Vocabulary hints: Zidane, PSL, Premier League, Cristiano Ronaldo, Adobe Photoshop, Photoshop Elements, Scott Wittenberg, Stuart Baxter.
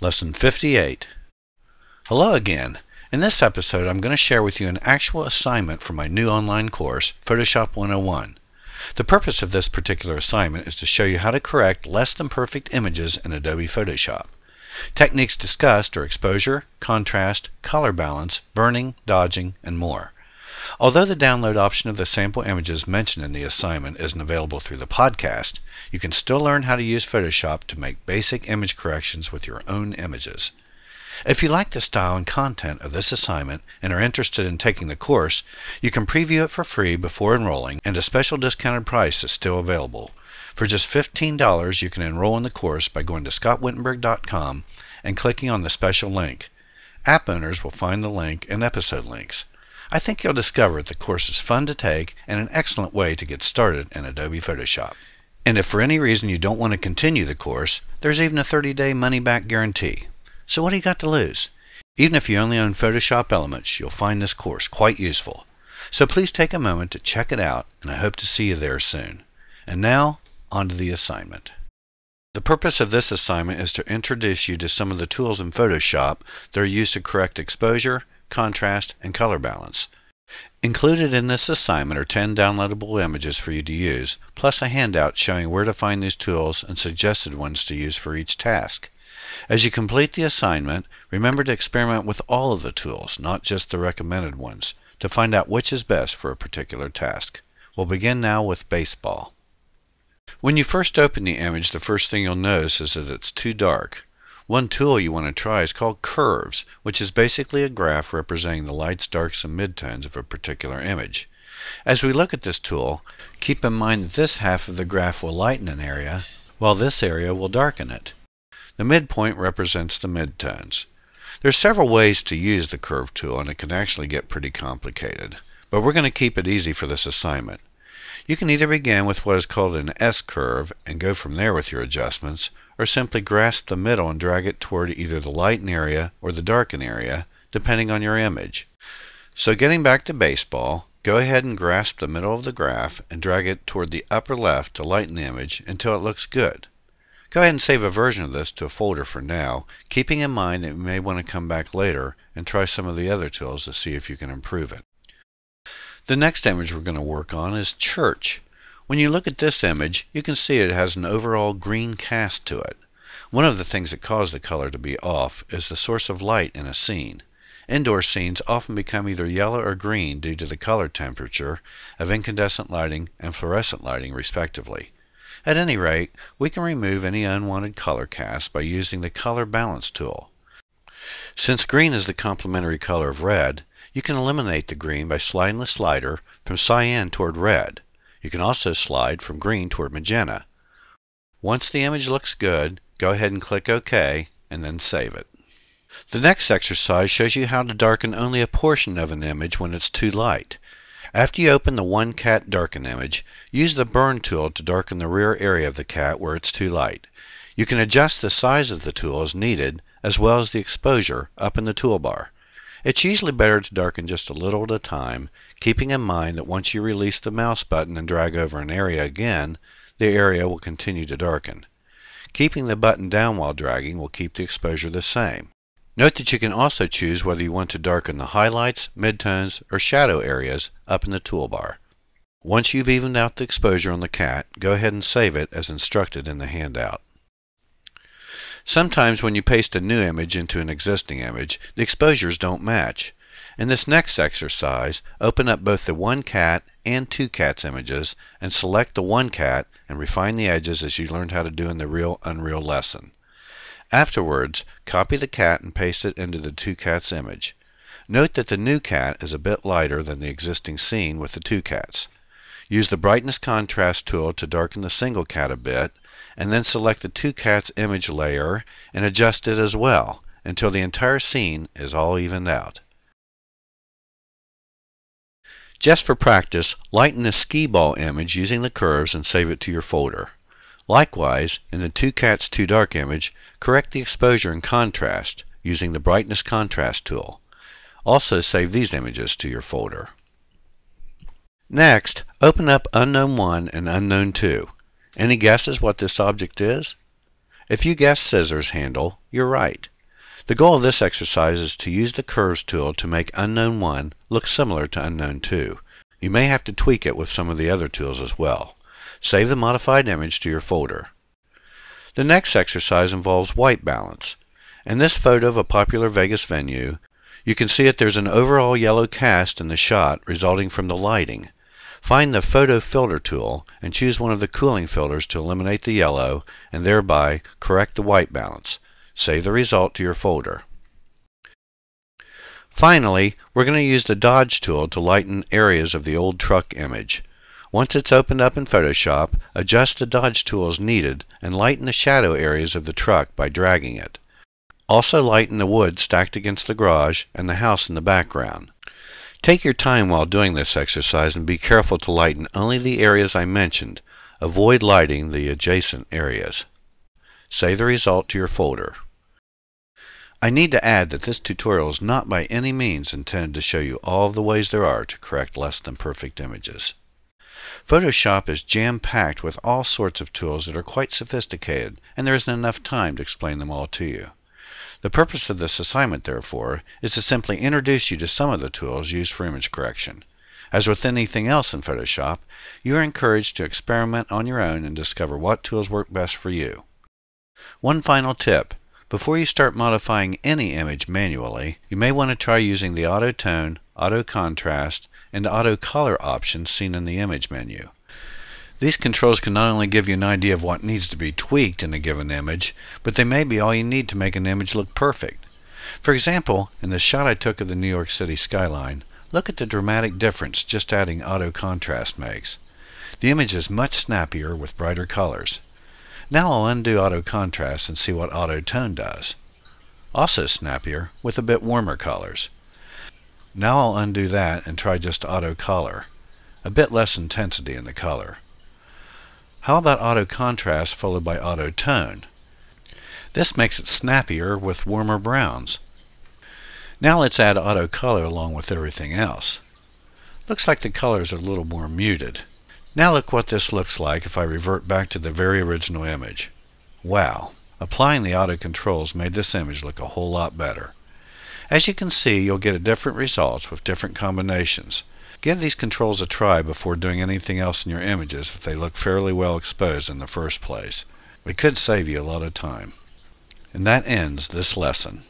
Lesson 58. Hello again. In this episode, I'm going to share with you an actual assignment from my new online course, Photoshop 101. The purpose of this particular assignment is to show you how to correct less than perfect images in Adobe Photoshop. Techniques discussed are exposure, contrast, color balance, burning, dodging, and more. Although the download option of the sample images mentioned in the assignment isn't available through the podcast, you can still learn how to use Photoshop to make basic image corrections with your own images. If you like the style and content of this assignment and are interested in taking the course, you can preview it for free before enrolling, and a special discounted price is still available. For just $15, you can enroll in the course by going to scottwittenberg.com and clicking on the special link. App owners will find the link and episode links. I think you'll discover the course is fun to take and an excellent way to get started in Adobe Photoshop. And if for any reason you don't want to continue the course, there's even a 30-day money-back guarantee. So what do you got to lose? Even if you only own Photoshop Elements, you'll find this course quite useful. So please take a moment to check it out, and I hope to see you there soon. And now, on to the assignment. The purpose of this assignment is to introduce you to some of the tools in Photoshop that are used to correct exposure, contrast, and color balance. Included in this assignment are 10 downloadable images for you to use, plus a handout showing where to find these tools and suggested ones to use for each task. As you complete the assignment, remember to experiment with all of the tools, not just the recommended ones, to find out which is best for a particular task. We'll begin now with baseball. When you first open the image, the first thing you'll notice is that it's too dark. One tool you want to try is called curves, which is basically a graph representing the lights, darks, and midtones of a particular image. As we look at this tool, keep in mind that this half of the graph will lighten an area, while this area will darken it. The midpoint represents the midtones. There are several ways to use the curve tool, and it can actually get pretty complicated, but we're going to keep it easy for this assignment. You can either begin with what is called an S-curve and go from there with your adjustments, or simply grasp the middle and drag it toward either the lighten area or the darken area, depending on your image. So getting back to baseball, go ahead and grasp the middle of the graph and drag it toward the upper left to lighten the image until it looks good. Go ahead and save a version of this to a folder for now, keeping in mind that you may want to come back later and try some of the other tools to see if you can improve it. The next image we're going to work on is church. When you look at this image, you can see it has an overall green cast to it. One of the things that caused the color to be off is the source of light in a scene. Indoor scenes often become either yellow or green due to the color temperature of incandescent lighting and fluorescent lighting, respectively. At any rate, we can remove any unwanted color cast by using the color balance tool. Since green is the complementary color of red, you can eliminate the green by sliding the slider from cyan toward red. You can also slide from green toward magenta. Once the image looks good, go ahead and click OK and then save it. The next exercise shows you how to darken only a portion of an image when it's too light. After you open the One Cat Darken image, use the Burn tool to darken the rear area of the cat where it's too light. You can adjust the size of the tool as needed, as well as the exposure up in the toolbar. It's usually better to darken just a little at a time, keeping in mind that once you release the mouse button and drag over an area again, the area will continue to darken. Keeping the button down while dragging will keep the exposure the same. Note that you can also choose whether you want to darken the highlights, midtones, or shadow areas up in the toolbar. Once you've evened out the exposure on the cat, go ahead and save it as instructed in the handout. Sometimes when you paste a new image into an existing image, the exposures don't match. In this next exercise, open up both the One Cat and Two Cats images and select the One Cat and refine the edges as you learned how to do in the Real Unreal lesson. Afterwards, copy the cat and paste it into the Two Cats image. Note that the new cat is a bit lighter than the existing scene with the two cats. Use the Brightness Contrast tool to darken the single cat a bit, and then select the two cats image layer and adjust it as well until the entire scene is all evened out. Just for practice, lighten the skee ball image using the curves and save it to your folder. Likewise, in the two cats too dark image, correct the exposure and contrast using the brightness contrast tool. Also save these images to your folder. Next, open up Unknown 1 and Unknown 2. Any guesses what this object is? If you guessed scissors handle, you're right. The goal of this exercise is to use the curves tool to make unknown 1 look similar to unknown 2. You may have to tweak it with some of the other tools as well. Save the modified image to your folder. The next exercise involves white balance. In this photo of a popular Vegas venue, you can see that there's an overall yellow cast in the shot resulting from the lighting. Find the Photo Filter tool and choose one of the cooling filters to eliminate the yellow and thereby correct the white balance. Save the result to your folder. Finally, we're going to use the Dodge tool to lighten areas of the old truck image. Once it's opened up in Photoshop, adjust the Dodge tool as needed and lighten the shadow areas of the truck by dragging it. Also lighten the wood stacked against the garage and the house in the background. Take your time while doing this exercise and be careful to lighten only the areas I mentioned. Avoid lighting the adjacent areas. Save the result to your folder. I need to add that this tutorial is not by any means intended to show you all of the ways there are to correct less than perfect images. Photoshop is jam-packed with all sorts of tools that are quite sophisticated, and there isn't enough time to explain them all to you. The purpose of this assignment, therefore, is to simply introduce you to some of the tools used for image correction. As with anything else in Photoshop, you are encouraged to experiment on your own and discover what tools work best for you. One final tip. Before you start modifying any image manually, you may want to try using the Auto Tone, Auto Contrast, and Auto Color options seen in the Image menu. These controls can not only give you an idea of what needs to be tweaked in a given image, but they may be all you need to make an image look perfect. For example, in the shot I took of the New York City skyline, look at the dramatic difference just adding Auto Contrast makes. The image is much snappier with brighter colors. Now I'll undo Auto Contrast and see what Auto Tone does. Also snappier, with a bit warmer colors. Now I'll undo that and try just Auto Color. A bit less intensity in the color. How about Auto Contrast followed by Auto Tone? This makes it snappier with warmer browns. Now let's add Auto Color along with everything else. Looks like the colors are a little more muted. Now look what this looks like if I revert back to the very original image. Wow! Applying the auto controls made this image look a whole lot better. As you can see, you'll get different results with different combinations. Give these controls a try before doing anything else in your images if they look fairly well exposed in the first place. It could save you a lot of time. And that ends this lesson.